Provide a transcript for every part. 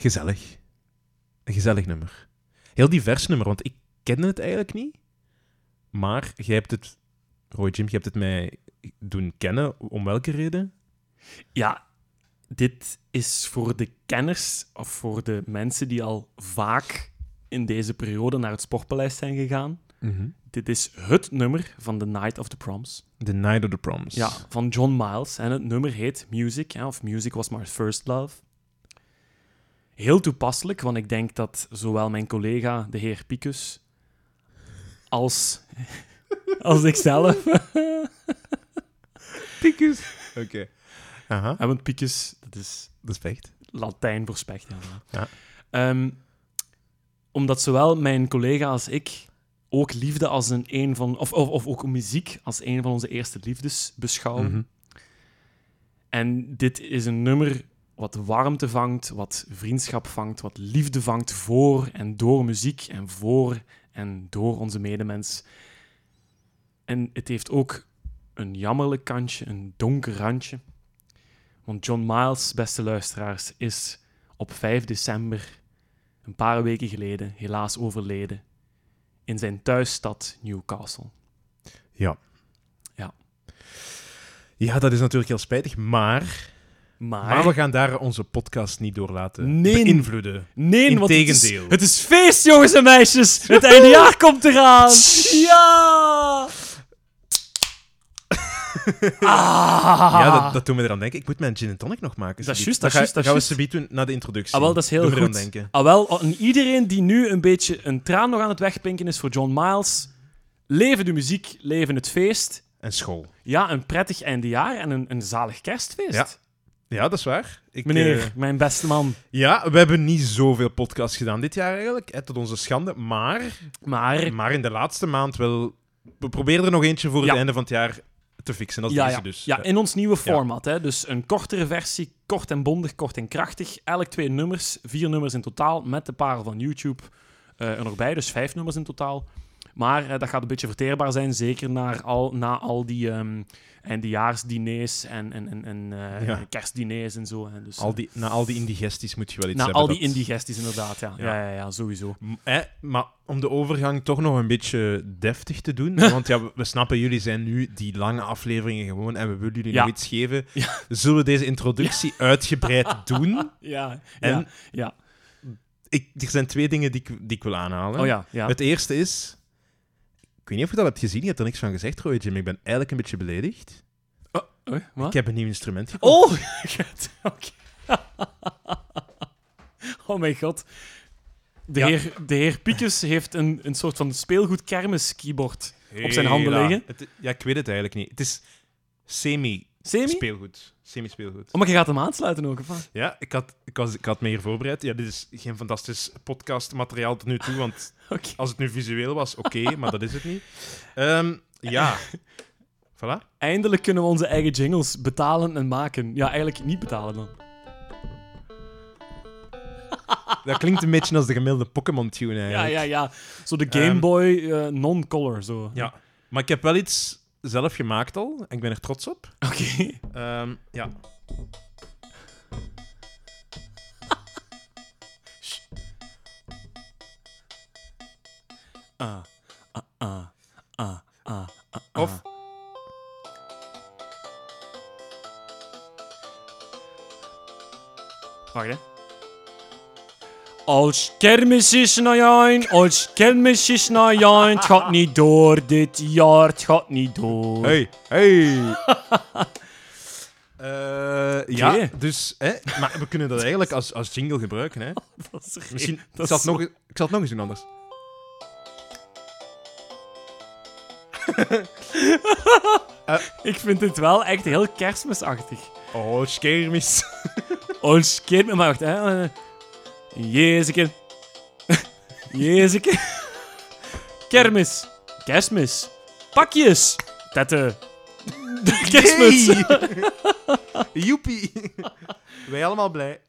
Gezellig. Een gezellig nummer. Heel divers nummer, want ik kende het eigenlijk niet. Maar jij hebt het... Roy Jim, je hebt het mij doen kennen. Om welke reden? Ja, dit is voor de kenners, of voor de mensen die al vaak in deze periode naar het Sportpaleis zijn gegaan. Mm-hmm. Dit is het nummer van The Night of the Proms. The Night of the Proms. Ja, van John Miles. En het nummer heet Music, ja, of Music Was My First Love. Heel toepasselijk, want ik denk dat zowel mijn collega, de heer Pikus, als ikzelf... Pikus. Oké. Okay. Uh-huh. Ja, want Pikus, dat is... Respect. Latijn voor specht, ja. Ja. Omdat zowel mijn collega als ik ook liefde als een van... Of ook muziek als een van onze eerste liefdes beschouwen. Mm-hmm. En dit is een nummer... wat warmte vangt, wat vriendschap vangt, wat liefde vangt voor en door muziek en voor en door onze medemens. En het heeft ook een jammerlijk kantje, een donker randje. Want John Miles, beste luisteraars, is op 5 december, een paar weken geleden, helaas overleden, in zijn thuisstad Newcastle. Ja, dat is natuurlijk heel spijtig, Maar we gaan daar onze podcast niet door laten beïnvloeden. Nee, want het is feest, jongens en meisjes. Het eindejaar komt eraan. Ja! Ja, dat doet me eraan denken. Ik moet mijn gin en tonic nog maken. Dat is juist. Dat gaan we subiet doen na de introductie. Ah, wel, dat is heel goed. En iedereen die nu een beetje een traan nog aan het wegpinken is voor John Miles. Leven de muziek, leven het feest. En school. Ja, een prettig eindejaar en een zalig kerstfeest. Ja. Ja, dat is waar. Meneer, mijn beste man. Ja, we hebben niet zoveel podcasts gedaan dit jaar eigenlijk, tot onze schande. Maar in de laatste maand wel... We proberen er nog eentje voor het einde van het jaar te fixen. Dat is deze dus. Ja, in ons nieuwe format. Ja. Hè. Dus een kortere versie, kort en bondig, kort en krachtig. Elk 2 nummers, 4 nummers in totaal, met de parel van YouTube er nog bij. Dus 5 nummers in totaal. Maar dat gaat een beetje verteerbaar zijn, zeker na al die eindejaarsdiners en kerstdiners en zo. Hè. Dus, na al die indigesties moet je wel iets hebben. Na al die indigesties, inderdaad, ja. Ja, sowieso. Maar om de overgang toch nog een beetje deftig te doen, want ja, we snappen, jullie zijn nu die lange afleveringen gewoon en we willen jullie nog iets geven. Ja. Zullen we deze introductie uitgebreid doen? Ja. Er zijn 2 dingen die ik wil aanhalen. Oh, ja. Het eerste is... Ik weet niet of je dat hebt gezien, je hebt er niks van gezegd, Roy Jim. Ik ben eigenlijk een beetje beledigd. Oh, ik heb een nieuw instrument gekocht. Oh, god. Okay. Oh mijn god. De heer Pikus heeft een soort van speelgoed-kermis-keyboard op zijn handen liggen. Ja, ik weet het eigenlijk niet. Het is semi-speelgoed. Semi-speelgoed. Oh, maar je gaat hem aansluiten ook, of? Ja, ik had me hier voorbereid. Ja, dit is geen fantastisch podcastmateriaal tot nu toe, want okay. Als het nu visueel was, oké, maar dat is het niet. Ja. Voilà. Eindelijk kunnen we onze eigen jingles betalen en maken. Ja, eigenlijk niet betalen dan. Dat klinkt een beetje als de gemiddelde Pokémon-tune eigenlijk. Ja. Zo de Game Boy non-color, zo. Ja, maar ik heb wel iets... zelf gemaakt al, en ik ben er trots op. Oké. Ja. Of... Wacht, hè. Als kermis is naar jijn, het gaat niet door dit jaar, het gaat niet door. Hey. Ja, dus, hè, maar we kunnen dat eigenlijk als jingle gebruiken, hè. Dat is er misschien, ik zal het nog eens doen anders. Ik vind dit wel echt heel kerstmisachtig. Als kermis, maar wacht, hè. Jezeke. Kermis. Kerstmis. Pakjes. Tetten. Kerstmis. Joepie. Wij allemaal blij.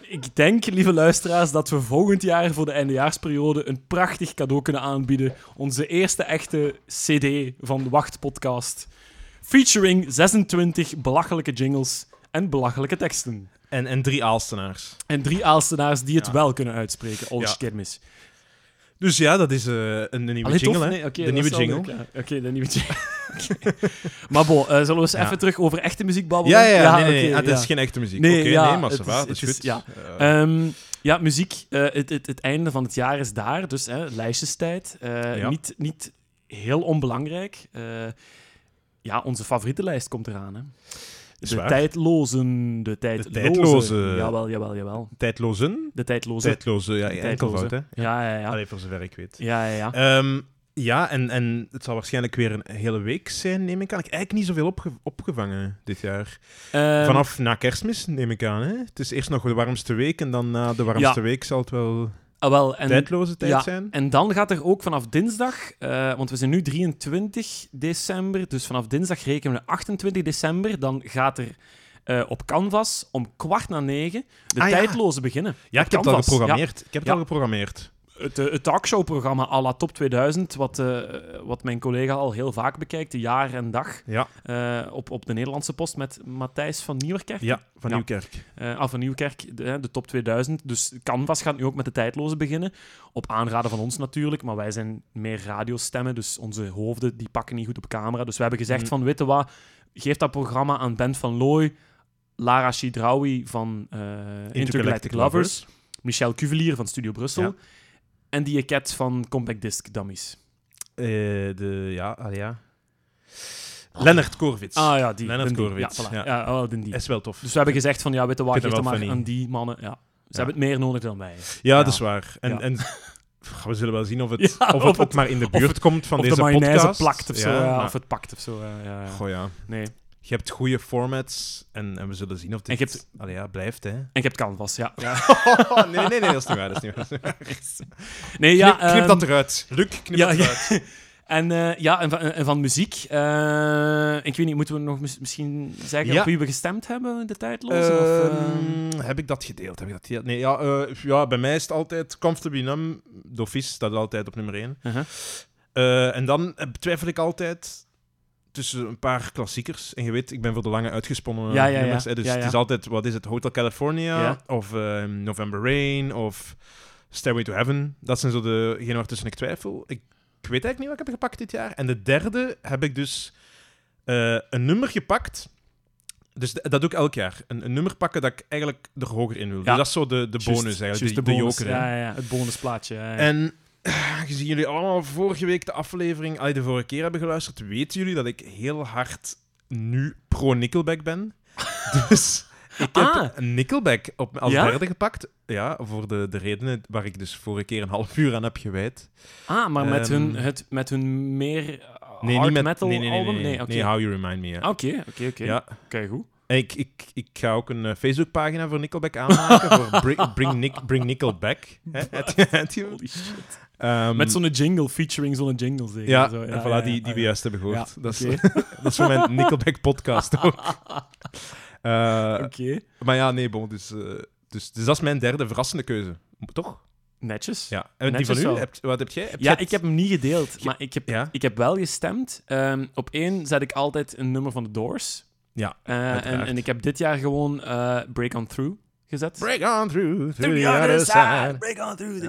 Ik denk, lieve luisteraars, dat we volgend jaar voor de eindejaarsperiode een prachtig cadeau kunnen aanbieden. Onze eerste echte cd van de Wacht-podcast. Featuring 26 belachelijke jingles en belachelijke teksten. En drie Aalstenaars. En drie Aalstenaars die het wel kunnen uitspreken. Oh, kermis. Dus ja, dat is een nieuwe jingle, hè? Nee, okay, de nieuwe jingle. Oké, de nieuwe jingle. Maar bon, zullen we eens even terug over echte muziek babbelen? Nee, het is geen echte muziek. Nee, maar zo waar, dat is goed. Ja, muziek, het einde van het jaar is daar, dus lijstjestijd. Niet heel onbelangrijk. Onze favoriete lijst komt eraan, hè. De tijdlozen. Jawel. De tijdlozen, ja, enkelvoud, hè? Ja. Allee, voor zover ik weet. Ja. En het zal waarschijnlijk weer een hele week zijn, neem ik aan. Ik heb eigenlijk niet zoveel opgevangen dit jaar. Vanaf na Kerstmis, neem ik aan, hè? Het is eerst nog de warmste week en dan na de warmste week zal het wel... tijdloze tijd zijn. En dan gaat er ook vanaf dinsdag, want we zijn nu 23 december, dus vanaf dinsdag rekenen we 28 december, dan gaat er op Canvas om 20:15 de tijdloze beginnen. Ja, ik heb het al geprogrammeerd. Het talkshowprogramma à la Top 2000, wat mijn collega al heel vaak bekijkt, de jaar en dag, op de Nederlandse Post met Matthijs van Nieuwkerk. Van Nieuwkerk, de Top 2000. Dus Canvas gaat nu ook met de tijdloze beginnen. Op aanraden van ons natuurlijk, maar wij zijn meer radiostemmen, dus onze hoofden die pakken niet goed op camera. Dus we hebben gezegd van, weet je wat, geef dat programma aan Ben van Looy, Lara Chidraoui van Intergalactic Lovers, Michel Cuvelier van Studio Brussel, en die eket van Compact Disc Dummies. Lennart Korvits. Die. Lennart Korvits. Die. Is wel tof. Dus we hebben gezegd van, weet je wat, geef het maar aan die mannen. Ja. Ze hebben het meer nodig dan wij. Ja, dat is waar. En we zullen wel zien of het ook maar in de buurt komt van deze podcast. Of de mayonaise plakt of zo. Of het pakt of zo. Nee. Je hebt goede formats en we zullen zien of dit blijft, hè. En je hebt Canvas, nee, dat is niet waar. Knip dat eruit. Luc, knip dat eruit. En van muziek... ik weet niet, moeten we nog misschien zeggen op wie we gestemd hebben in de tijdloze? Heb ik dat gedeeld? Nee, bij mij is het altijd Comfortably Numb, Dovies, dat is altijd op nummer 1. Uh-huh. En dan twijfel ik altijd... tussen een paar klassiekers. En je weet, ik ben voor de lange uitgesponnen nummers. Dus het is altijd, wat is het? Hotel California of November Rain of Stairway to Heaven. Dat zijn zo degenen waartussen ik twijfel. Ik weet eigenlijk niet wat ik heb gepakt dit jaar. En de derde heb ik dus een nummer gepakt. Dus dat doe ik elk jaar. Een nummer pakken dat ik eigenlijk er hoger in wil. Ja. Dus dat is zo de bonus eigenlijk. De bonus, joker. Ja, het bonusplaatje. Ja. En... gezien jullie allemaal vorige week de aflevering, de vorige keer hebben geluisterd, weten jullie dat ik heel hard nu pro-Nickelback ben. Dus ik heb Nickelback als derde gepakt. Ja, voor de redenen waar ik dus vorige keer een half uur aan heb gewijd. Maar met hun meer hard metal album? Nee, How You Remind Me. Oké. Ja. Kijk, goed. Ik ga ook een Facebookpagina voor Nickelback aanmaken. Voor Bring Nickelback. Holy shit. Met zo'n jingle, featuring zo'n jingle zeker. Die we juist hebben gehoord. Ja, dat is voor mijn Nickelback podcast ook. Maar bon. Dus dat is mijn derde verrassende keuze. Toch? Netjes. Ja. En die van u, wat heb jij? Ik heb hem niet gedeeld. Maar ik heb wel gestemd. Op 1 zet ik altijd een nummer van The Doors... Ja, en ik heb dit jaar gewoon Break On Through gezet. Break On Through, through the other side. Break On Through.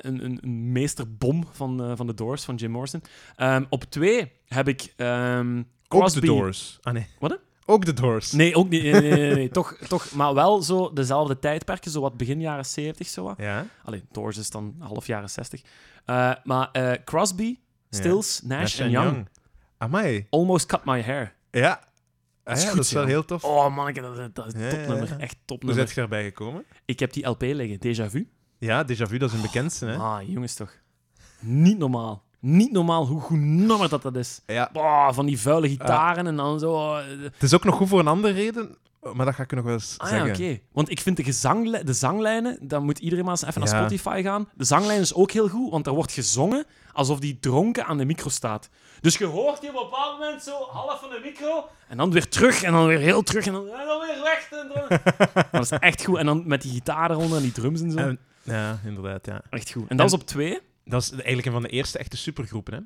Een meesterbom van de Doors, van Jim Morrison. Op 2 heb ik Crosby... Ook de Doors. Wat? Ook de Doors. Nee, ook niet. Nee. toch, maar wel zo dezelfde tijdperken, zo wat begin jaren 70, zo wat. Ja. Allee, Doors is dan half jaren 60. Maar Crosby, Stills, Nash en Young. Amai. Almost Cut My Hair. Ja. Dat is wel heel tof. Oh man, dat is een topnummer. Echt topnummer. Hoe zit je daarbij gekomen? Ik heb die LP liggen, Déjà Vu. Ja, Déjà Vu, dat is een bekendste. Hè? Jongens toch. Niet normaal hoe goed nummer dat is. Ja. Van die vuile gitaren en dan zo. Het is ook nog goed voor een andere reden, maar dat ga ik nog wel eens zeggen. Oké. Want ik vind de zanglijnen, dan moet iedereen maar eens even naar Spotify gaan. De zanglijn is ook heel goed, want er wordt gezongen alsof die dronken aan de micro staat. Dus je hoort die op een bepaald moment zo, half van de micro, en dan weer terug, en dan weer heel terug, en dan weer weg. En dat is echt goed. En dan met die gitaar eronder en die drums en zo. Inderdaad, ja. Echt goed. En dat is op 2. Dat is eigenlijk een van de eerste echte supergroepen, hè?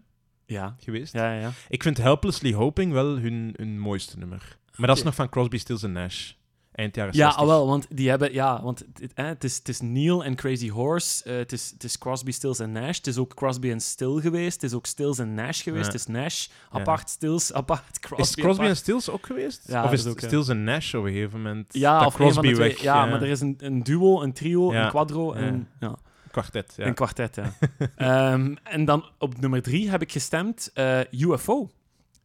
Ja. Geweest. Ja. Ik vind Helplessly Hoping wel hun mooiste nummer. Maar dat is nog van Crosby, Stills en Nash. eind jaren 60. Ja, wel, want die hebben... Ja, want het is Neil en Crazy Horse. Het is Crosby, Stills en Nash. Het is ook Crosby en Still geweest. Het is ook Stills en Nash geweest. Ja. Het is Nash, apart Stills, apart Crosby. Is Crosby en Stills ook geweest? Ja, of is ook, Stills en Nash op een gegeven moment? Ja, of Crosby twee, weg. Ja, maar er is een duo, een trio, een quadro en... Ja. Kwartet, ja. Een kwartet, ja. En dan op nummer 3 heb ik gestemd UFO.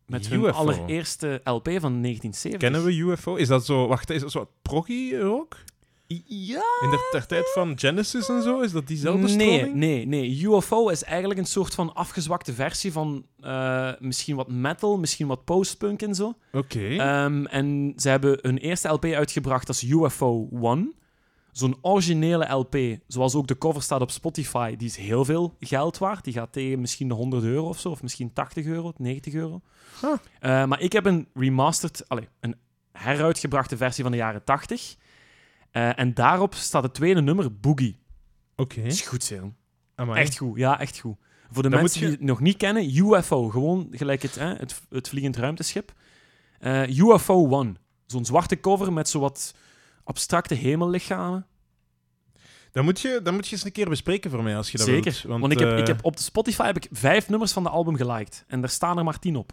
Met hun allereerste LP van 1970. Kennen we UFO? Is dat zo... Wacht, is dat zo proggy ook? Ja. In de tijd van Genesis en zo? Is dat diezelfde stroming? Nee. UFO is eigenlijk een soort van afgezwakte versie van misschien wat metal, misschien wat postpunk en zo. Oké. En ze hebben hun eerste LP uitgebracht als UFO One. Zo'n originele LP, zoals ook de cover staat op Spotify, die is heel veel geld waard. Die gaat tegen misschien de €100 of zo, of misschien €80, €90. Huh. Maar ik heb een een heruitgebrachte versie van de jaren 80. En daarop staat het tweede nummer, Boogie. Oké. Dat is goed, Serum. Echt goed, ja, echt goed. Voor de mensen die het nog niet kennen, UFO, gewoon gelijk het vliegend ruimteschip. UFO One, zo'n zwarte cover met zowat... abstracte hemellichamen. Dat moet je eens een keer bespreken voor mij, als je dat wilt. Zeker, want ik heb op de Spotify heb ik 5 nummers van de album geliked. En daar staan er maar 10 op.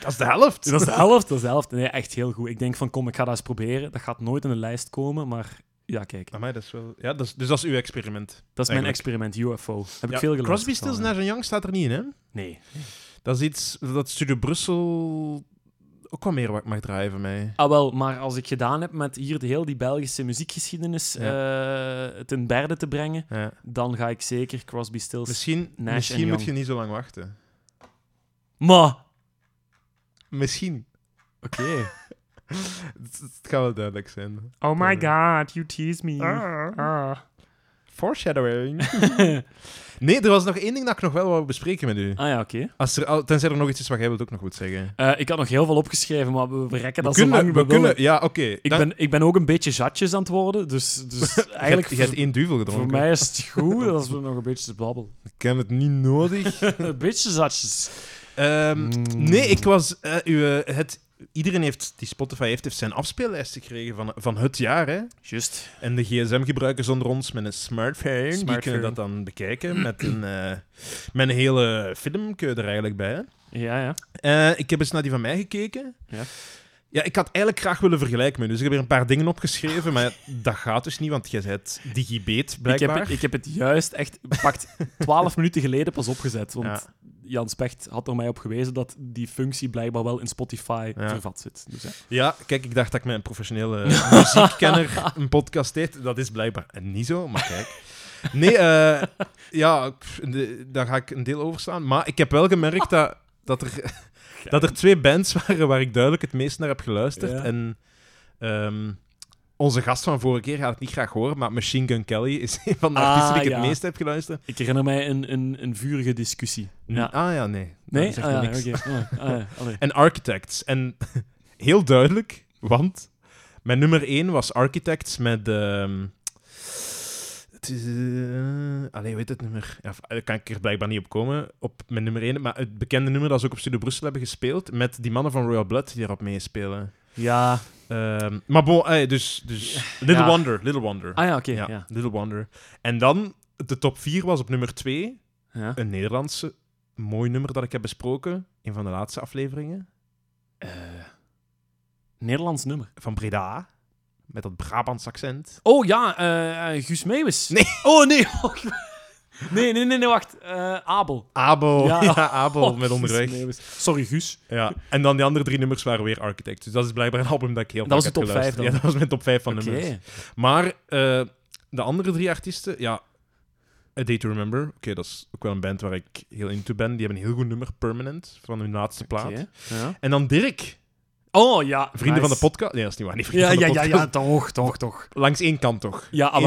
Dat is de helft. Nee, echt heel goed. Ik denk van, kom, ik ga dat eens proberen. Dat gaat nooit in de lijst komen, maar ja, kijk. Amai, dat is wel... Ja, dus dat is uw experiment. Dat is mijn experiment, UFO. Heb ik veel geluisterd. Crosby, Stills, Nash & Young staat er niet in, hè? Nee. Dat is iets dat Studio Brussel... ook wel meer wat ik mag draaien van mij. Ah, wel, maar als ik gedaan heb met hier heel die Belgische muziekgeschiedenis ten berde te brengen, dan ga ik zeker Crosby, Stills, Nash en Young. Moet je niet zo lang wachten. Maar... Misschien. Oké. Het kan wel duidelijk zijn. Oh my god, you tease me. Foreshadowing. Nee, er was nog één ding dat ik nog wel wou bespreken met u. Ah ja, oké. Tenzij er nog iets is wat jij wilt ook nog goed zeggen. Ik had nog heel veel opgeschreven, maar we rekken dat zo lang we willen. Ja, oké. Ik ben ook een beetje zatjes aan het worden, dus eigenlijk... Je hebt 1 duvel gedronken. Voor mij is het goed als we nog een beetje babbelen. Ik heb het niet nodig. Een beetje zatjes. Nee, ik was... Iedereen heeft die Spotify heeft zijn afspeellijst gekregen van het jaar, hè? Juist. En de gsm-gebruikers onder ons met een smartphone, die kunnen dat dan bekijken. Met een hele film kun je er eigenlijk bij, hè? Ja. Ik heb eens naar die van mij gekeken. Ja. Ja, ik had eigenlijk graag willen vergelijken met dus ik heb weer een paar dingen opgeschreven, maar dat gaat dus niet, want jij bent digibeet, blijkbaar. Ik heb het juist echt 12 minuten geleden pas opgezet, want... Ja. Jan Specht had er mij op gewezen dat die functie blijkbaar wel in Spotify vervat zit. Dus, ja, kijk, ik dacht dat ik met een professionele muziekkenner een podcast deed. Dat is blijkbaar niet zo, maar kijk. Nee, daar ga ik een deel over slaan. Maar ik heb wel gemerkt dat er 2 bands waren waar ik duidelijk het meest naar heb geluisterd. Ja. En... onze gast van vorige keer gaat het niet graag horen, maar Machine Gun Kelly is een van de artiesten die ik het meest heb geluisterd. Ik herinner mij een vurige discussie. Ja. Ah ja, nee. Nee? Dat zegt niks. Okay. En Architects. En heel duidelijk, want mijn nummer 1 was Architects met... hoe heet het nummer? Ja, daar kan ik er blijkbaar niet op komen. Op mijn nummer 1, maar het bekende nummer dat ze ook op Studio Brussel hebben gespeeld, met die mannen van Royal Blood die daarop meespelen. Ja... maar bon, dus Little Wonder. Ah ja, oké. Ja. Little Wonder. En dan, de top 4 was op nummer 2. Ja. Een Nederlandse, mooi nummer dat ik heb besproken. Een van de laatste afleveringen. Nederlands nummer. Van Breda. Met dat Brabants accent. Oh ja, Guus Meeuwis. Nee. Oh nee. Nee, wacht. Abel. Ja, Abel met onderweg. Sorry, Guus. Ja. En dan die andere 3 nummers waren weer Architect. Dus dat is blijkbaar een album dat ik heel vaak heb geluisterd. Dat was de top 5 dan? Ja, dat was mijn top 5 van nummers. Maar de andere 3 artiesten... Ja, A Day to Remember. Oké, dat is ook wel een band waar ik heel into ben. Die hebben een heel goed nummer, Permanent, van hun laatste plaat. Ja. En dan Dirk. Oh, ja. Vrienden van de podcast? Nee, dat is niet waar. Niet vrienden van de podcast. Ja, toch. Langs één kant, toch? Ja,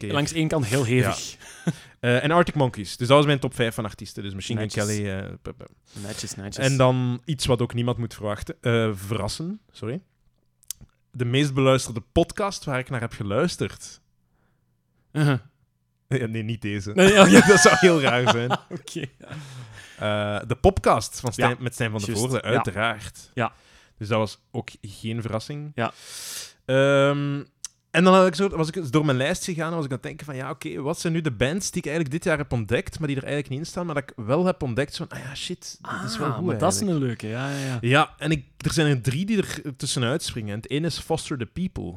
langs één kant heel hevig. Ja. En Arctic Monkeys. Dus dat was mijn top 5 van artiesten. Dus Machine Gun Kelly... Netjes. En dan iets wat ook niemand moet verwachten. Verrassen, sorry. De meest beluisterde podcast waar ik naar heb geluisterd. Uh-huh. Ja, nee, niet deze. Nee, dat zou heel raar zijn. Oké. De podcast met Stijn van de Voorde, uiteraard. Ja. Dus dat was ook geen verrassing. Ja. En dan had ik zo, was ik door mijn lijst gegaan en was ik aan het denken van, ja, oké, wat zijn nu de bands die ik eigenlijk dit jaar heb ontdekt, maar die er eigenlijk niet in staan, maar dat ik wel heb ontdekt van, ah ja, shit, dit is wel goed maar dat is een leuke, ja. Ja, en er zijn er 3 die er tussenuit springen. En het ene is Foster the People.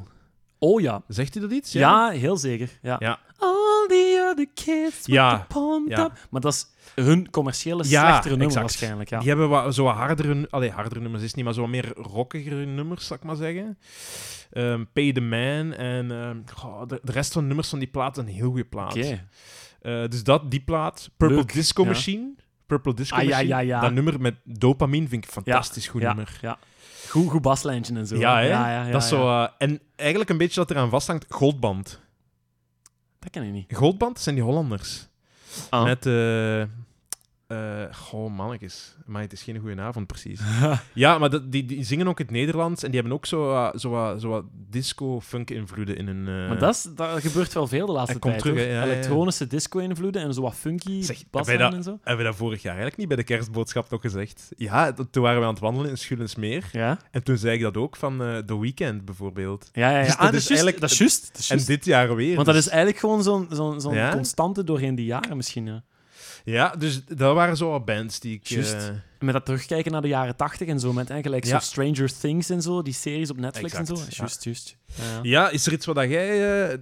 Oh ja. Zegt u dat iets? Ja, heel zeker. Ja. All the other kids with the pumped up. Maar dat is hun commerciële slechtere nummer waarschijnlijk. Ja. Die hebben zo wat hardere nummers is niet, maar zo wat meer rockigere nummers, zal ik maar zeggen. Pay the Man en de rest van de nummers van die plaat zijn een heel goede plaat. Okay. Dus die plaat, Purple Disco Machine. Ja. Dat nummer met dopamine vind ik een fantastisch goed nummer. Ja. Goed baslijntje en zo. Ja. Dat is zo, en eigenlijk een beetje dat eraan vasthangt, Goldband. Dat ken ik niet. Goldband zijn die Hollanders. Oh. Met... mannetjes. Maar het is geen goede avond, precies. Ja, maar die zingen ook het Nederlands en die hebben ook zo disco-funk-invloeden in hun... Maar dat gebeurt wel veel de laatste tijd. Elektronische disco-invloeden en zo wat funky baslijnen en zo. Hebben we dat vorig jaar eigenlijk niet bij de kerstboodschap nog gezegd? Ja, toen waren we aan het wandelen in Schullensmeer. Ja? En toen zei ik dat ook van The Weeknd, bijvoorbeeld. Ja. Dus dat is juist. En dit jaar weer. Want dat is eigenlijk gewoon zo'n constante doorheen die jaren misschien, ja. Ja, dus dat waren zo al bands die ik... Met dat terugkijken naar de jaren 80 en zo, met eigenlijk zo Stranger Things en zo, die series op Netflix en zo. Juist. Ja, is er iets wat jij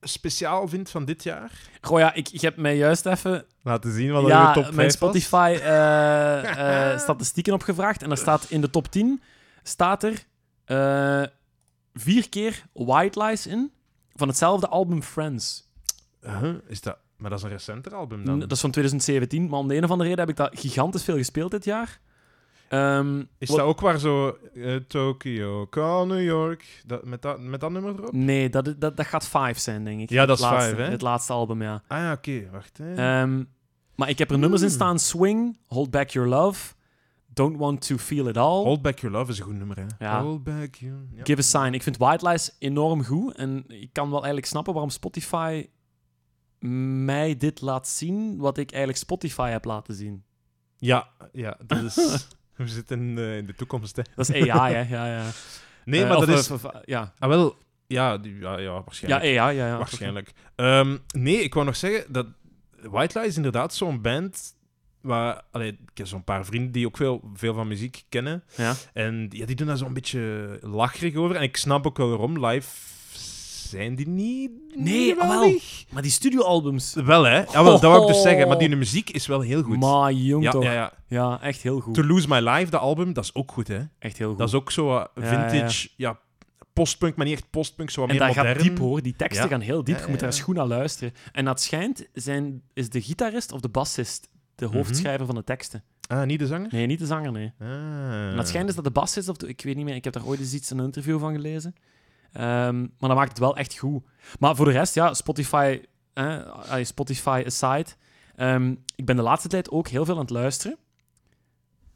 speciaal vindt van dit jaar? Goh ja, ik heb mij juist even... Laten zien wat er in de top 5 was. Mijn Spotify statistieken opgevraagd en er staat in de top 10 staat er 4 keer White Lies in, van hetzelfde album Friends. Is dat... Maar dat is een recenter album dan? Dat is van 2017, maar om de een of andere reden heb ik dat gigantisch veel gespeeld dit jaar. Dat ook waar zo... Tokyo, call New York... Met dat nummer erop? Nee, dat gaat 5 zijn, denk ik. Ja, dat is 5, hè? Het laatste album, ja. Ah ja, oké, wacht. Maar ik heb er nummers in staan. Swing, Hold Back Your Love... Don't Want to Feel It All. Hold Back Your Love is een goed nummer, hè? Ja. Hold Back Your... Ja. Give a Sign. Ik vind White Lies enorm goed. En ik kan wel eigenlijk snappen waarom Spotify... mij dit laat zien wat ik eigenlijk Spotify heb laten zien. Ja, dat is... We zitten in de toekomst, hè. Dat is AI, hè. Ja. Nee, maar dat is... Ja. Ah, wel... Ja, waarschijnlijk. Ja, AI, ja. Waarschijnlijk. Nee, ik wou nog zeggen dat... White Lies is inderdaad zo'n band... Waar, ik heb zo'n paar vrienden die ook veel van muziek kennen. Ja. En ja, die doen daar zo'n beetje lacherig over. En ik snap ook wel waarom live... Zijn die niet? Nee, wel. Maar die studioalbums. Wel, hè? Ja, wel, dat wou ik dus zeggen. Maar die muziek is wel heel goed. Maar jong toch? Ja, echt heel goed. To Lose My Life, dat album, dat is ook goed, hè? Echt heel goed. Dat is ook zo vintage, postpunk, maar niet echt postpunk, zo wat meer modern. En dat gaat diep, hoor. Die teksten gaan heel diep. Je moet daar eens goed naar luisteren. En dat schijnt, is de gitarist of de bassist de hoofdschrijver van de teksten. Ah, niet de zanger? Nee, niet de zanger, nee. Ah. En dat schijnt is dat de bassist, of ik weet niet meer, ik heb daar ooit eens een interview van gelezen. Maar dat maakt het wel echt goed. Maar voor de rest, ja, Spotify aside. Ik ben de laatste tijd ook heel veel aan het luisteren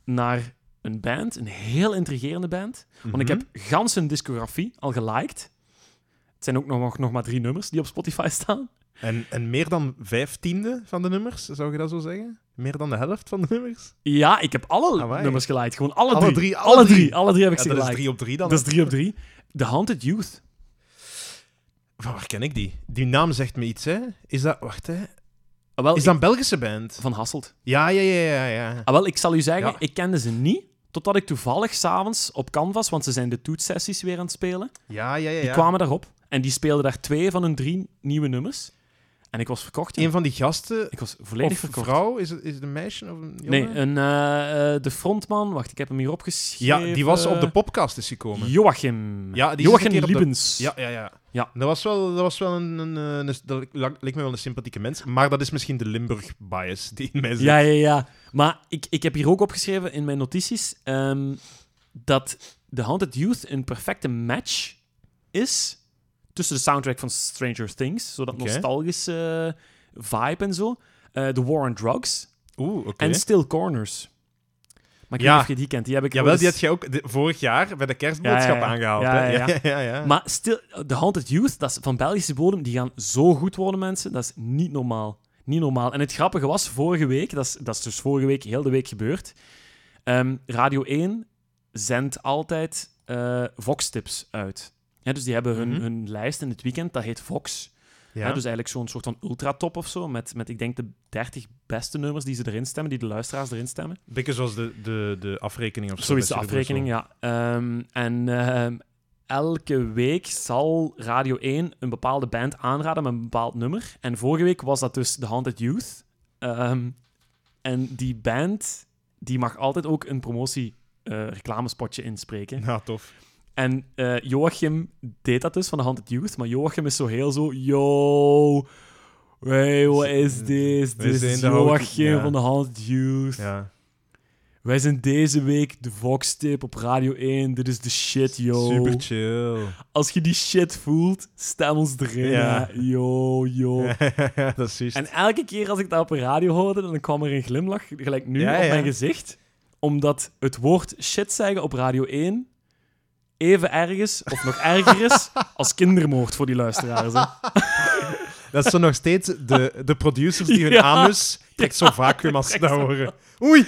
naar een band, een heel intrigerende band. Mm-hmm. Want ik heb gans hun discografie al geliked. Het zijn ook nog maar 3 nummers die op Spotify staan. En meer dan 15e van de nummers, zou je dat zo zeggen? Meer dan de helft van de nummers? Ja, ik heb alle nummers geliked. Gewoon alle drie heb ik ze geliked. Dat is 3 op 3 dan. Dat is 3 op 3. The Haunted Youth. Van waar ken ik die? Die naam zegt me iets, hè? Is dat... Wacht, hè? Is dat een Belgische band? Van Hasselt. Ja. Ik zal u zeggen, ik kende ze niet, totdat ik toevallig s'avonds op Canvas, want ze zijn de toetssessies weer aan het spelen. Ja. Die kwamen daarop en die speelden daar 2 van hun 3 nieuwe nummers. En ik was verkocht. Een van die gasten... Ik was volledig verkocht. Een vrouw? Is het een meisje of een jongen? Nee, de frontman... Wacht, ik heb hem hier opgeschreven. Ja, die was op de podcast is gekomen. Joachim. Ja, die Joachim Liebens. Ja. Dat was wel een... Dat leek me wel een sympathieke mens. Maar dat is misschien de Limburg-bias die in mij zit. Ja. Maar ik heb hier ook opgeschreven in mijn notities... dat The Haunted Youth een perfecte match is... tussen de soundtrack van Stranger Things, zodat nostalgische vibe en zo. The War on Drugs. En Still Corners. Maar ik weet niet of je die kent. Die heb ik die had je ook vorig jaar bij de kerstboodschap aangehaald. Ja. Maar The Haunted Youth, dat is van Belgische bodem, die gaan zo goed worden, mensen. Dat is niet normaal. En het grappige was, vorige week, dat is dus vorige week heel de week gebeurd, Radio 1 zendt altijd Vox-tips uit. Ja, dus die hebben hun lijst in het weekend, dat heet Vox. Ja. Ja, dus eigenlijk zo'n soort van ultratop of zo, met ik denk de 30 beste nummers die ze erin stemmen, die de luisteraars erin stemmen. Beetje zoals de afrekening of zo. Zoiets, de afrekening, ja. Elke week zal Radio 1 een bepaalde band aanraden met een bepaald nummer. En vorige week was dat dus The Haunted Youth. En die band die mag altijd ook een promotie-reclamespotje inspreken. Ja, tof. En Joachim deed dat dus, van The Haunted Youth. Maar Joachim is zo heel zo... Yo, hey, what is this? Dit is Joachim van The Haunted Youth. Ja. Wij zijn deze week de Vox-tip op Radio 1. Dit is de shit, yo. Super chill. Als je die shit voelt, stem ons erin. Ja. Yo. Ja, dat is juist. En elke keer als ik dat op een radio hoorde, dan kwam er een glimlach, gelijk nu, op mijn gezicht. Omdat het woord shit zeggen op Radio 1 even erg is, of nog erger is, als kindermoord voor die luisteraars. Hè. Dat is zo nog steeds de producers die hun anus trekt zo vacuüm als ze dat horen. Oei,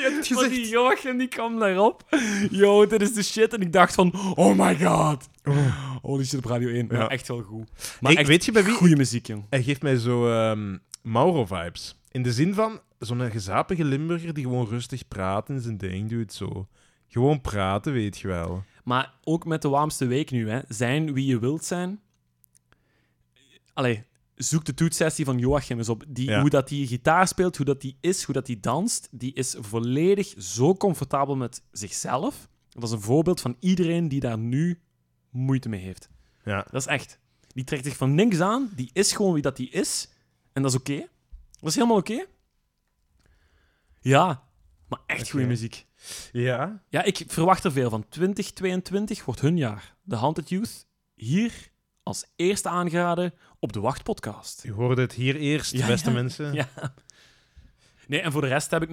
het gezicht. Maar die Joachim die kwam daarop. Yo, dit is de shit. En ik dacht van, oh my god. Holy shit op Radio 1. Ja. Maar echt wel goed. Maar ik weet je bij wie? Goeie muziek, jong. Hij geeft mij zo Mauro-vibes. In de zin van, zo'n gezapige Limburger die gewoon rustig praat en zijn ding doet zo. Gewoon praten, weet je wel. Maar ook met de warmste week nu, hè. Zijn wie je wilt zijn. Allee, zoek de toetsessie van Joachim eens op. Hoe dat die gitaar speelt, hoe dat die is, hoe dat die danst. Die is volledig zo comfortabel met zichzelf. Dat is een voorbeeld van iedereen die daar nu moeite mee heeft. Ja. Dat is echt. Die trekt zich van niks aan. Die is gewoon wie dat die is. En dat is oké. Dat is helemaal oké. Ja, maar echt goede muziek. Ja. Ja, ik verwacht er veel van. 2022 wordt hun jaar. The Haunted Youth, hier... als eerste aangeraden op de Wacht-podcast. U hoorde het hier eerst, beste mensen. Ja. Nee, en voor de rest heb ik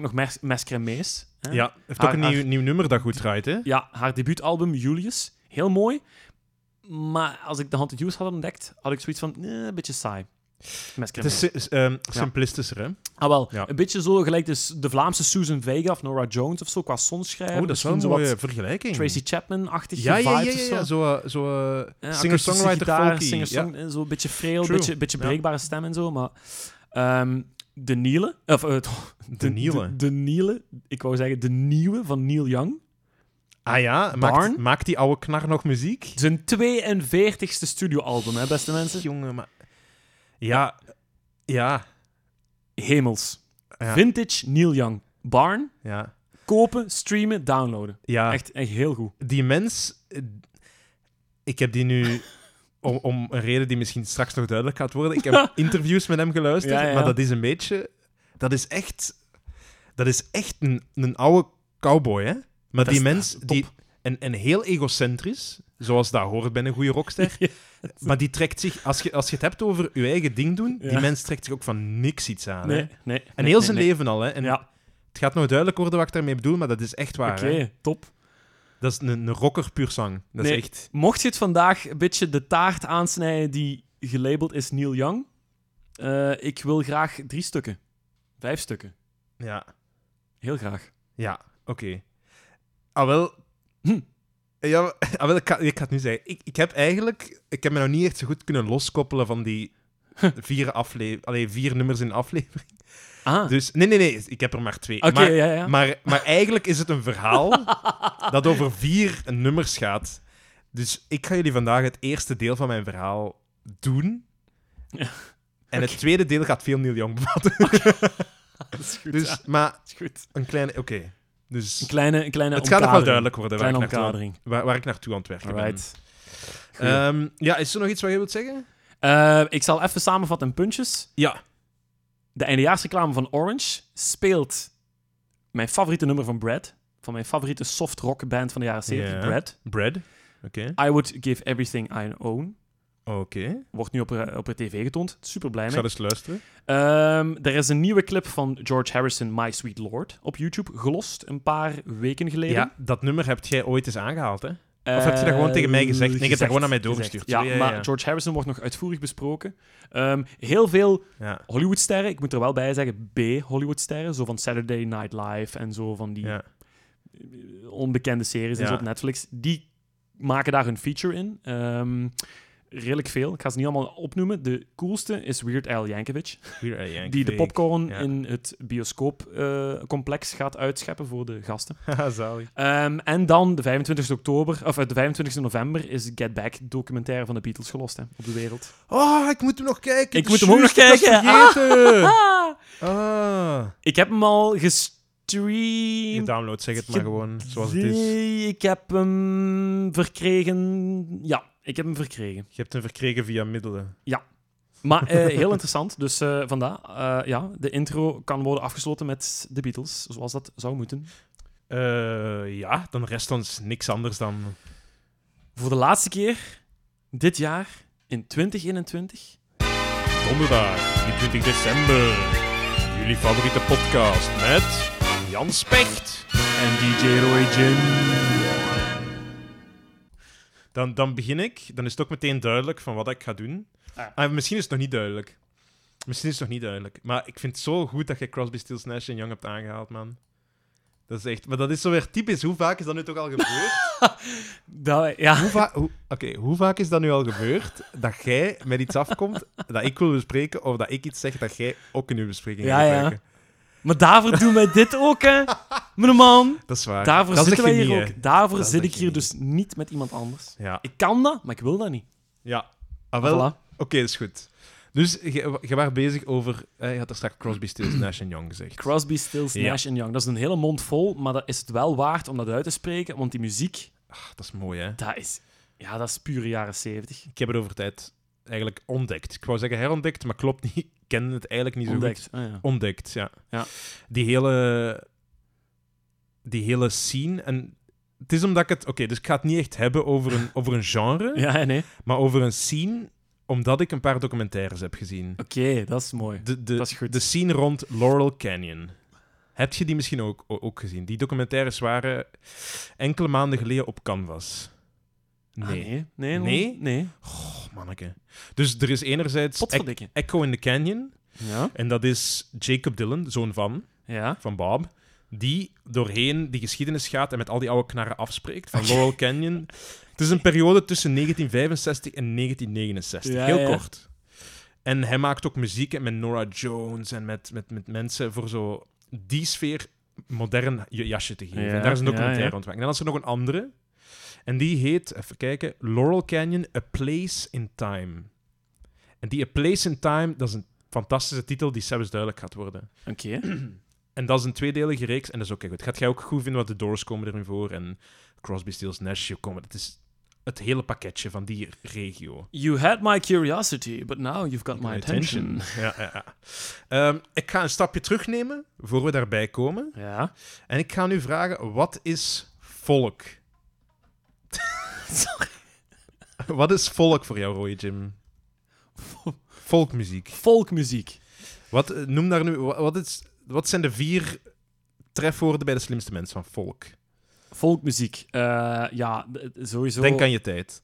nog... Mescremees. Ja, heeft ook een nieuw nummer dat goed draait, hè? Ja, haar debuutalbum Julius. Heel mooi. Maar als ik de Haunted Youth had ontdekt, had ik zoiets van... een beetje saai. Mescremees. Het is simplistischer, hè? Ah, wel. Ja. Een beetje zo gelijk de Vlaamse Susan Vega of Norah Jones of zo, qua songschrijven. Oh, dat is wel een mooie vergelijking. Tracy Chapman-achtige vibes of zo. Ja, zo singer-songwriter folky. Zo een beetje frail, een beetje breekbare stem en zo. Maar de nieuwe van Neil Young. Ah ja, maakt die oude knar nog muziek? Zijn 42e studioalbum, hè, beste mensen? Jongen, maar... Ja. Hemels. Ja. Vintage Neil Young. Barn. Ja. Kopen, streamen, downloaden. Ja. Echt heel goed. Die mens... Ik heb die nu... om een reden die misschien straks nog duidelijk gaat worden. Ik heb interviews met hem geluisterd. Ja. Maar dat is een beetje... Dat is echt een oude cowboy, hè? Maar dat die mens... En heel egocentrisch, zoals dat hoort bij een goede rockster. Ja. Maar die trekt zich... Als je het hebt over je eigen ding doen, die mens trekt zich ook van niks iets aan. Hè? Nee, heel zijn leven al. Hè? En het gaat nog duidelijk worden wat ik daarmee bedoel, maar dat is echt waar. Oké, top. Dat is een rocker puur zang. Dat is echt... Mocht je het vandaag een beetje de taart aansnijden die gelabeld is Neil Young, ik wil graag 3 stukken. 5 stukken. Ja. Heel graag. Ja, oké. Ja, ik ga het nu zeggen. Ik heb me nou niet echt zo goed kunnen loskoppelen van die 4 nummers in de aflevering. Ah. Dus, nee, ik heb er maar 2. Okay, maar. Maar eigenlijk is het een verhaal dat over 4 nummers gaat. Dus ik ga jullie vandaag het eerste deel van mijn verhaal doen. Ja. En het tweede deel gaat veel Neil Young bevatten. Okay. Dat is goed. Dus, maar dat is goed. Een kleine... Oké. Dus een kleine het gaat ook wel duidelijk worden waar ik naartoe aan het werken ben. Is er nog iets wat je wilt zeggen? Ik zal even samenvatten in puntjes. Ja. De eindejaarsreclame van Orange speelt mijn favoriete nummer van Bread. Van mijn favoriete soft rock band van de jaren 70, Bread. Oké. I Would Give Everything I Own. Oké. Wordt nu op tv getoond. Super blij mee. Ik zal eens luisteren. Er is een nieuwe clip van George Harrison, My Sweet Lord, op YouTube gelost een paar weken geleden. Ja, dat nummer heb jij ooit eens aangehaald, hè? Of heb je dat gewoon tegen mij gezegd? Nee, ik heb dat gewoon naar mij doorgestuurd. Ja, maar George Harrison wordt nog uitvoerig besproken. Heel veel Hollywoodsterren, ik moet er wel bij zeggen, B-Hollywoodsterren, zo van Saturday Night Live en zo van die... Ja. onbekende series is op Netflix. Die maken daar hun feature in. Redelijk veel. Ik ga ze niet allemaal opnoemen. De coolste is Weird Al Yankovic. Die de popcorn in het bioscoopcomplex gaat uitscheppen voor de gasten. Zalig. En dan de 25 november is Get Back, documentaire van de Beatles gelost op de wereld. Oh, ik moet hem nog kijken. Ik moet hem ook nog kijken. Ik heb hem al stream... Je download, zeg het maar gewoon, zoals het is. Ik heb hem verkregen... Ja, ik heb hem verkregen. Je hebt hem verkregen via middelen. Ja. Maar heel interessant. Dus vandaar, de intro kan worden afgesloten met de Beatles, zoals dat zou moeten. Dan rest ons niks anders dan... Voor de laatste keer, dit jaar, in 2021... Donderdag, 23 december... Jullie favoriete podcast met Jan Specht en DJ Roy Jim. Dan begin ik. Dan is het ook meteen duidelijk van wat ik ga doen. Misschien is het nog niet duidelijk. Maar ik vind het zo goed dat je Crosby, Stills, Nash & Young hebt aangehaald, man. Dat is echt... Maar dat is zo weer typisch. Hoe vaak is dat nu toch al gebeurd? Hoe vaak is dat nu al gebeurd dat jij met iets afkomt dat ik wil bespreken of dat ik iets zeg dat jij ook in uw bespreking gaat gebruiken? Maar daarvoor doen wij dit ook, hè? Mijn man. Dat is waar. Daarvoor dat zitten wij hier niet, ook. Daarvoor dat zit ik hier niet. Dus niet met iemand anders. Ja. Ik kan dat, maar ik wil dat niet. Ja. Ah, wel. Voilà. Oké, dat is goed. Dus je was bezig over... je had er straks Crosby, Stills, Nash & Young gezegd. Crosby, Stills, Nash & Young. Dat is een hele mond vol, maar dat is het wel waard om dat uit te spreken, want die muziek... Ach, dat is mooi, hè? Dat is pure jaren 70. Ik heb het over tijd eigenlijk ontdekt. Ik wou zeggen herontdekt, maar klopt niet. Ik ken het eigenlijk niet zo goed. Ontdekt, ja. Die hele scene... En het is omdat ik het... Oké, dus ik ga het niet echt hebben over een genre, maar over een scene... Omdat ik een paar documentaires heb gezien. Oké, dat is mooi. Dat is goed. De scene rond Laurel Canyon. Heb je die misschien ook gezien? Die documentaires waren enkele maanden geleden op Canvas. Nee. Oh, manneke. Dus er is enerzijds Echo in the Canyon. Ja. En dat is Jacob Dylan, zoon van Bob. Die doorheen die geschiedenis gaat en met al die oude knarren afspreekt. Van Laurel Canyon... Het is een periode tussen 1965 en 1969. Ja, heel kort. En hij maakt ook muziek met Nora Jones en met mensen voor zo die sfeer modern jasje te geven. En daar is een documentaire ontwikkeld. En dan is er nog een andere. En die heet, even kijken, Laurel Canyon, A Place in Time. En die A Place in Time, dat is een fantastische titel die zelfs duidelijk gaat worden. Oké. En dat is een tweedelige reeks en dat is ook heel goed. Gaat jij ook goed vinden, wat de Doors komen erin voor en Crosby, Stills, Nash komen. Dat is het hele pakketje van die regio. You had my curiosity, but now you've got my attention. Ja. Ik ga een stapje terugnemen, voor we daarbij komen. Ja. En ik ga nu vragen, wat is volk? Sorry. Wat is volk voor jou, Roy Jim? Volkmuziek. Wat zijn de 4 trefwoorden bij de slimste mensen van volk? Volkmuziek. Sowieso... Denk aan je tijd.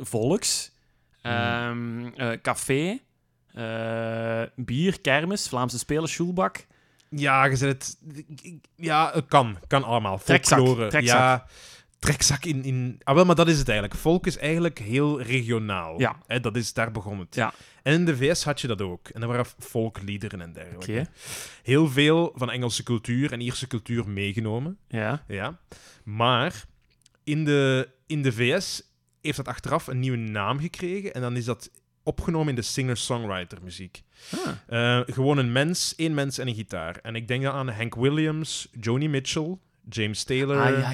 Volks. Café. Bier, kermis, Vlaamse spelen, schoelbak. Ja, je zei het... Ja, het kan allemaal. Folklore. Trekzak. Ja, trekzak in... Ah, wel, maar dat is het eigenlijk. Volk is eigenlijk heel regionaal. Ja. Hè, dat is, daar begon het. Ja. En in de VS had je dat ook. En er waren volkliederen en dergelijke. Okay. Heel veel van Engelse cultuur en Ierse cultuur meegenomen. Ja. Maar in de VS heeft dat achteraf een nieuwe naam gekregen. En dan is dat opgenomen in de singer-songwriter muziek. Gewoon één mens en een gitaar. En ik denk dan aan Hank Williams, Joni Mitchell... James Taylor,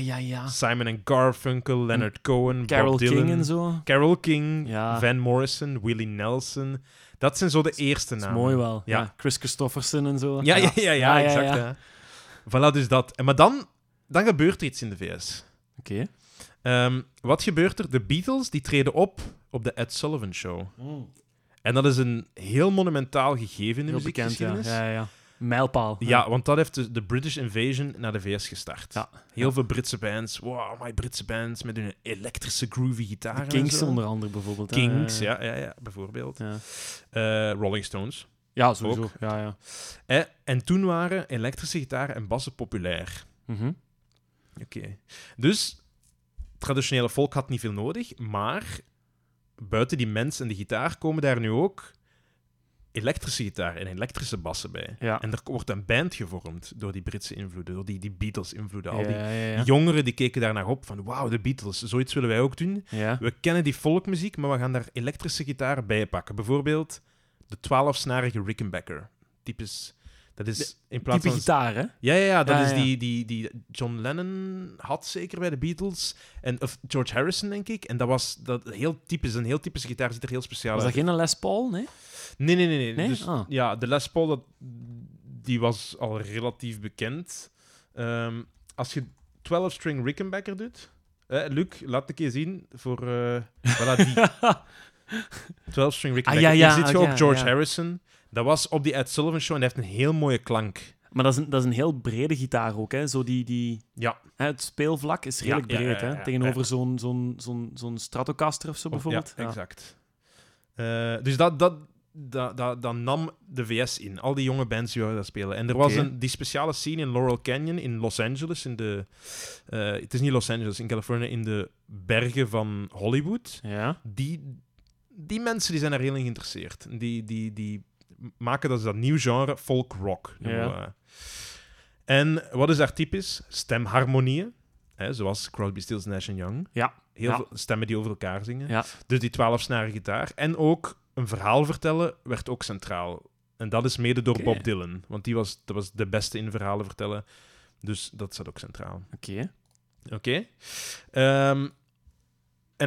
Simon & Garfunkel, Leonard Cohen, Bob Dylan, King en zo. Carole King, Van Morrison, Willie Nelson. Dat zijn zo de eerste namen. Dat is mooi wel. Ja. Chris Christofferson en zo. Ja, exact. Ja. Voilà, dus dat. Maar dan gebeurt er iets in de VS. Oké. Wat gebeurt er? De Beatles die treden op de Ed Sullivan Show. Oh. En dat is een heel monumentaal gegeven in de muziekgeschiedenis. Ja. Mijlpaal. Ja, want dat heeft de British Invasion naar de VS gestart. Ja. Heel veel Britse bands. Wow, my Britse bands met hun elektrische groovy gitaren. Kings onder andere bijvoorbeeld. Kings, bijvoorbeeld. Rolling Stones. Ja, sowieso. Ook. Ja, ja. En toen waren elektrische gitaren en bassen populair. Mm-hmm. Oké. Okay. Dus traditionele folk had niet veel nodig, maar buiten die mens en de gitaar komen daar nu ook elektrische gitaar en elektrische bassen bij. Ja. En er wordt een band gevormd door die Britse invloeden, door die Beatles-invloeden. Al die jongeren die keken daarnaar op van wauw, de Beatles, zoiets willen wij ook doen. Ja. We kennen die folkmuziek, maar we gaan daar elektrische gitaar bij pakken. Bijvoorbeeld de 12-snarige Rickenbacker. Typisch. Dat is in plaats van gitaar, hè? Ja, dat is die John Lennon had zeker bij de Beatles. En, of George Harrison, denk ik. En dat was heel typisch. Een heel typische gitaar ziet er heel speciaal uit. Was dat geen Les Paul, nee? Nee. Dus, ja, de Les Paul, die was al relatief bekend. Als je 12-string Rickenbacker doet... Luc, laat een keer zien voor... voilà, die. 12-string Rickenbacker. Dan zit je ook George Harrison... Dat was op die Ed Sullivan Show en hij heeft een heel mooie klank. Maar dat is een heel brede gitaar ook, hè? Zo die... Ja. Hè, het speelvlak is redelijk breed, hè? Tegenover zo'n Stratocaster of zo, bijvoorbeeld. Ja, exact. Dus dat nam de VS in. Al die jonge bands die dat spelen. En er was die speciale scene in Laurel Canyon in Los Angeles. Het is niet Los Angeles, in Californië, in de bergen van Hollywood. Ja. Die mensen die zijn daar heel in geïnteresseerd. Die maken dat nieuw genre, folk rock. Ja. En wat is daar typisch? Stemharmonieën, hè, zoals Crosby, Stills, Nash en Young. Ja. Heel veel stemmen die over elkaar zingen. Ja. Dus die 12-snarige gitaar. En ook een verhaal vertellen werd ook centraal. En dat is mede door Bob Dylan. Want dat was de beste in verhalen vertellen. Dus dat staat ook centraal. Oké. En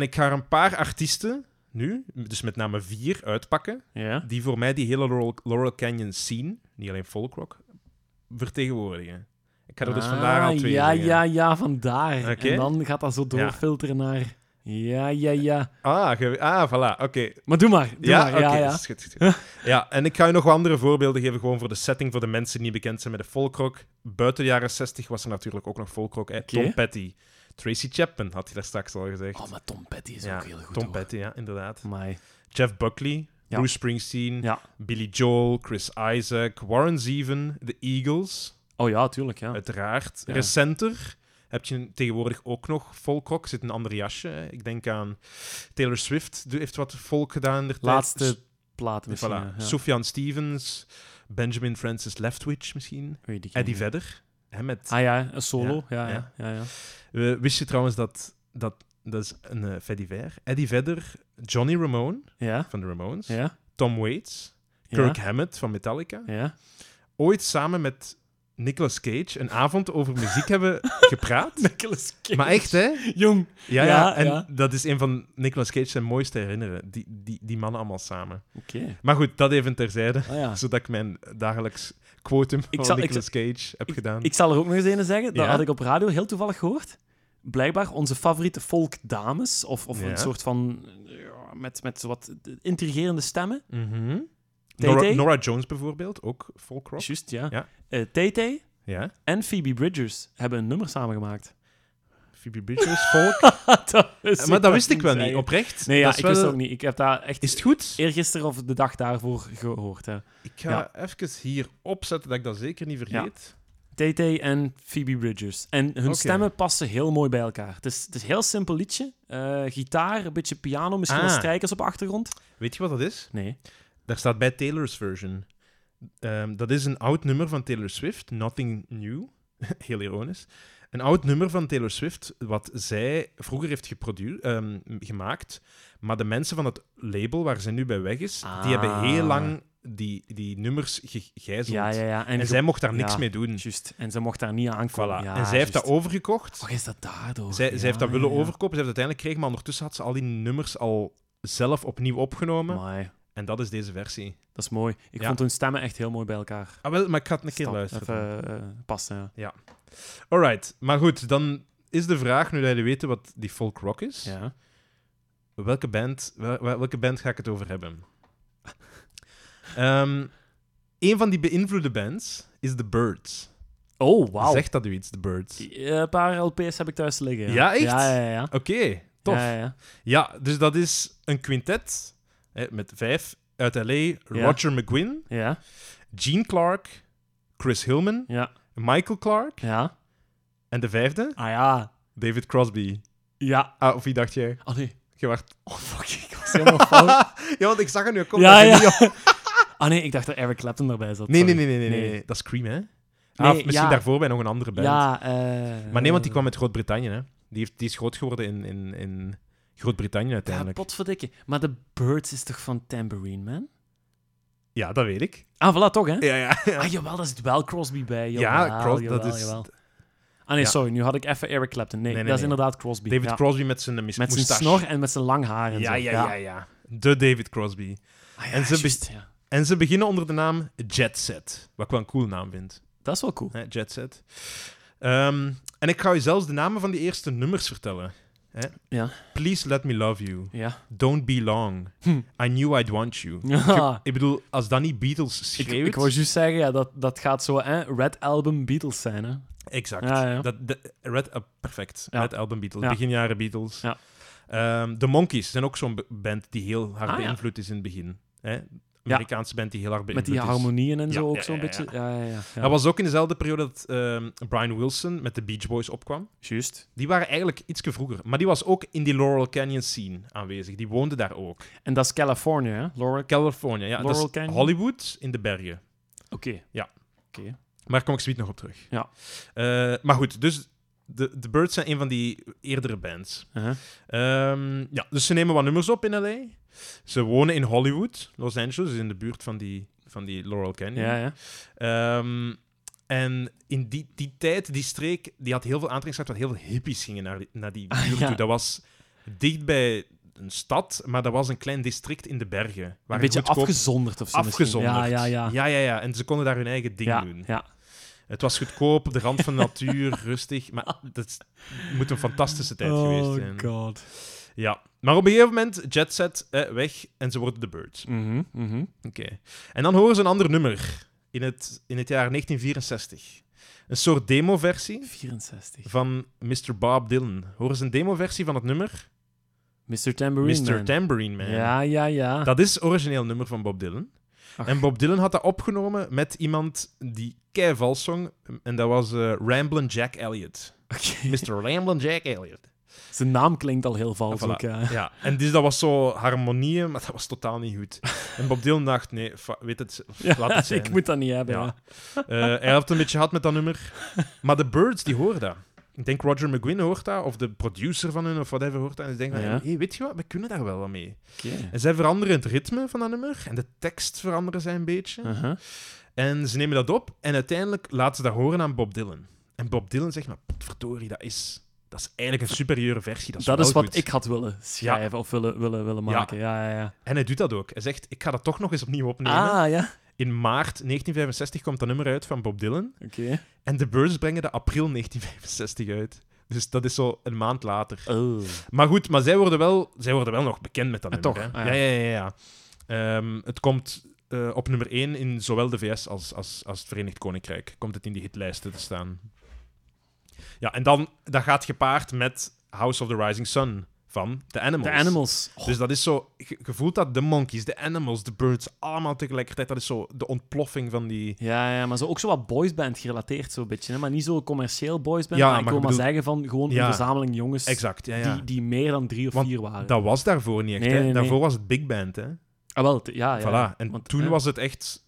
ik ga er een paar artiesten... nu, dus met name 4 uitpakken, die voor mij die hele Laurel Canyon scene, niet alleen folkrock, vertegenwoordigen. Ik ga er dus vandaar al 2 zingen. Ja, vandaar. Okay. En dan gaat dat zo doorfilteren naar... Ja. Voilà, oké. Maar doe maar. Ja. Schut. Ja, en ik ga je nog wat andere voorbeelden geven, gewoon voor de setting, voor de mensen die niet bekend zijn met de folkrock. Buiten de jaren 60 was er natuurlijk ook nog folkrock. Tom Petty. Tracy Chapman, had hij daar straks al gezegd. Oh, maar Tom Petty is ook heel goed, Tom Petty, ja, inderdaad. Amai. Jeff Buckley, Bruce Springsteen, Billy Joel, Chris Isaac, Warren Zevon, The Eagles. Oh ja, tuurlijk, ja. Uiteraard. Ja. Recenter heb je tegenwoordig ook nog folkrock. Zit een ander jasje. Hè. Ik denk aan Taylor Swift. Die heeft wat folk gedaan in de laatste plaat misschien. Voilà. Ja. Sufjan Stevens, Benjamin Francis Leftwich misschien. Eddie Vedder. Hè, met... een solo. Ja. Wist je trouwens dat is een fait divers. Eddie Vedder, Johnny Ramone van de Ramones, Tom Waits, Kirk Hammett van Metallica, ooit samen met Nicolas Cage een avond over muziek hebben gepraat. Nicolas Cage. Maar echt, hè? Jong. Ja. Dat is een van Nicolas Cage zijn mooiste herinneren. Die mannen allemaal samen. Oké. Maar goed, dat even terzijde. Zodat ik mijn dagelijks quotum van Nicolas Cage heb gedaan. Ik zal er ook nog eens een zeggen. Dat had ik op radio heel toevallig gehoord. Blijkbaar onze favoriete folkdames, of een soort van... met wat intrigerende stemmen. Mhm. Norah Jones bijvoorbeeld, ook folkrock. Juist, ja. Tay-Tay en Phoebe Bridgers hebben een nummer samengemaakt. Phoebe Bridgers, folk? Maar dat wist ik wel niet, oprecht. Nee, ik wist het ook niet. Ik heb daar echt... Is het goed? Eergisteren of de dag daarvoor gehoord. Hè. Ik ga even hier opzetten dat ik dat zeker niet vergeet. Tay-Tay en Phoebe Bridgers. En hun stemmen passen heel mooi bij elkaar. Het is een heel simpel liedje. Gitaar, een beetje piano, misschien wel strijkers op de achtergrond. Weet je wat dat is? Nee. Daar staat bij Taylor's version. Dat is een oud nummer van Taylor Swift, Nothing New. Heel ironisch. Een oud nummer van Taylor Swift, wat zij vroeger heeft gemaakt. Maar de mensen van het label, waar ze nu bij weg is, die hebben heel lang die nummers gegijzeld. Ja. En zij mocht daar niks mee doen. Juist. En zij mocht daar niet aankomen. Voilà. Ja, en zij heeft dat overgekocht. Is dat daardoor? Zij heeft dat willen overkopen. Ze heeft het uiteindelijk gekregen, maar ondertussen had ze al die nummers al zelf opnieuw opgenomen. Amai. En dat is deze versie. Dat is mooi. Ik vond hun stemmen echt heel mooi bij elkaar. Maar ik ga het een keer luisteren. Even passen, ja. Alright. Maar goed, dan is de vraag, nu dat jullie weten wat die folk rock is, welke band ga ik het over hebben? Een van die beïnvloede bands is The Byrds. Oh, wauw. Zegt dat u iets, The Byrds? Een paar LP's heb ik thuis liggen. Ja, echt? Ja. Oké, tof. Ja, dus dat is een quintet... met 5 uit L.A. Ja. Roger McGuinn. Ja. Gene Clark. Chris Hillman. Ja. Michael Clark. Ja. En de vijfde? Ah ja. David Crosby. Ja. Ah, of wie dacht jij? Oh nee. Je wacht. Oh fuck, ik was helemaal fout. Ja, want ik zag er nu komen. Ja, ja. Ah oh, nee, ik dacht dat Eric Clapton erbij zat. Nee. Dat is Cream, hè? Nee, ah, misschien ja. Daarvoor bij nog een andere band. Ja, maar nee, want die kwam uit Groot-Brittannië, hè? Die is groot geworden in Groot-Brittannië uiteindelijk. Ja, potverdikke. Maar de Birds is toch van Tambourine Man? Ja, dat weet ik. Ah, voilà, toch, hè? Ja. Ah, jawel, daar zit wel Crosby bij. Jawel. Ah, nee, sorry. Nu had ik even Eric Clapton. Nee, dat is inderdaad Crosby. David Crosby met zijn moustache. Met zijn snor en met zijn lang haar en zo. Ja. De David Crosby. Ah, ja, en ze beginnen onder de naam Jet Set. Wat ik wel een cool naam vind. Dat is wel cool. Hè, Jet Set. En ik ga je zelfs de namen van die eerste nummers vertellen. Hè? Ja. Please Let Me Love You. Ja. Don't Be Long. I Knew I'd Want You. Ja. Ik bedoel, als dat niet Beatles schreeuwt... Ik wou juist zeggen, ja, dat gaat zo... Hè? Red Album Beatles zijn, hè? Exact. Ja. Perfect. Ja. Red Album Beatles. Ja. Beginjaren Beatles. Ja. The Monkees zijn ook zo'n band die heel hard beïnvloed is in het begin. Hè? Amerikaanse band die heel hard beïnvloed is. Met die harmonieën en zo ook zo'n beetje. Ja. Dat was ook in dezelfde periode dat Brian Wilson met de Beach Boys opkwam. Juist. Die waren eigenlijk ietsje vroeger. Maar die was ook in die Laurel Canyon scene aanwezig. Die woonde daar ook. En dat is Californië, hè? California, ja. Laurel Canyon. Hollywood in de bergen. Oké. Ja. Oké. Maar daar kom ik zoiets nog op terug. Ja. Maar goed, dus... De Birds zijn een van die eerdere bands. Uh-huh. Dus ze nemen wat nummers op in L.A. Ze wonen in Hollywood, Los Angeles, dus in de buurt van die Laurel Canyon. Ja. En in die tijd, die streek, die had heel veel aantrekkingskracht, want heel veel hippies gingen naar die buurt toe. Dat was dicht bij een stad, maar dat was een klein district in de bergen. Waar een beetje afgezonderd of zo. Afgezonderd. Ja. En ze konden daar hun eigen ding doen. Ja. Het was goedkoop, de rand van de natuur, rustig. Maar dat moet een fantastische tijd geweest zijn. Oh god. Ja. Maar op een gegeven moment, Jet Set, weg. En ze worden de Birds. Mm-hmm. Oké. En dan horen ze een ander nummer. In het jaar 1964. Een soort demoversie. 64. Van Mr. Bob Dylan. Horen ze een demoversie van het nummer? Mr. Tambourine Man. Ja. Dat is het origineel nummer van Bob Dylan. Ach. En Bob Dylan had dat opgenomen met iemand die kei vals zong. En dat was Ramblin' Jack Elliott. Okay. Mr. Ramblin' Jack Elliott. Zijn naam klinkt al heel vals. Voilà. Ja. En dus dat was zo harmonieën, maar dat was totaal niet goed. En Bob Dylan dacht, nee, laat het zijn. Ik moet dat niet hebben. Ja. Hij had het een beetje gehad met dat nummer. Maar de Birds, die horen dat. Ik denk Roger McGuinn hoort dat, of de producer van hun, of whatever hoort dat. En ze denken, weet je wat, we kunnen daar wel wat mee. Okay. En zij veranderen het ritme van dat nummer, en de tekst veranderen zij een beetje. Uh-huh. En ze nemen dat op, en uiteindelijk laten ze dat horen aan Bob Dylan. En Bob Dylan zegt, maar potverdorie, dat is eigenlijk een superieure versie. Dat is wat goed. Ik had willen schrijven, of willen maken. Ja. En hij doet dat ook. Hij zegt, ik ga dat toch nog eens opnieuw opnemen. Ah, ja. In maart 1965 komt dat nummer uit van Bob Dylan. Okay. En de Birds brengen dat april 1965 uit. Dus dat is zo een maand later. Oh. Maar goed, maar zij worden wel nog bekend met dat nummer. Toch? Hè? Ah, ja. Het komt op nummer 1 in zowel de VS als het Verenigd Koninkrijk. Komt het in die hitlijsten te staan. Ja, en dan dat gaat gepaard met House of the Rising Sun van The Animals. The Animals. Oh. Dus dat is zo... Je voelt dat de Monkees, de Animals, de Birds, allemaal tegelijkertijd. Dat is zo de ontploffing van die... Ja, maar zo ook zo wat boysband gerelateerd, zo'n beetje. Hè? Maar niet zo commercieel boysband, maar ik wil maar zeggen van gewoon een verzameling jongens die meer dan 3 of 4 waren. Dat was daarvoor niet echt. Nee. Daarvoor was het big band, hè. Ah, wel. Ja. Voilà. En toen was het echt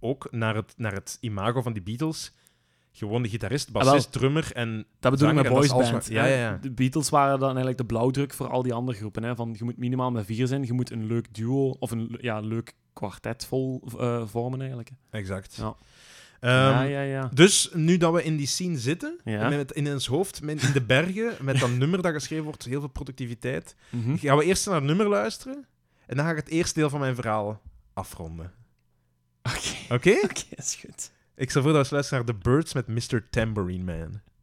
ook naar het imago van die Beatles... Gewoon de gitarist, bassist, drummer en... Dat bedoel ik met boysband. Ja. De Beatles waren dan eigenlijk de blauwdruk voor al die andere groepen. Hè? Van, je moet minimaal met 4 zijn, je moet een leuk duo of een leuk kwartet vormen eigenlijk. Exact. Ja. Dus nu dat we in die scene zitten, in ons hoofd, in de bergen, met dat nummer dat geschreven wordt, heel veel productiviteit, gaan we eerst naar het nummer luisteren en dan ga ik het eerste deel van mijn verhaal afronden. Oké? Oké, is goed. Ik zal voor dat we luisteren naar The Birds met Mr. Tambourine Man.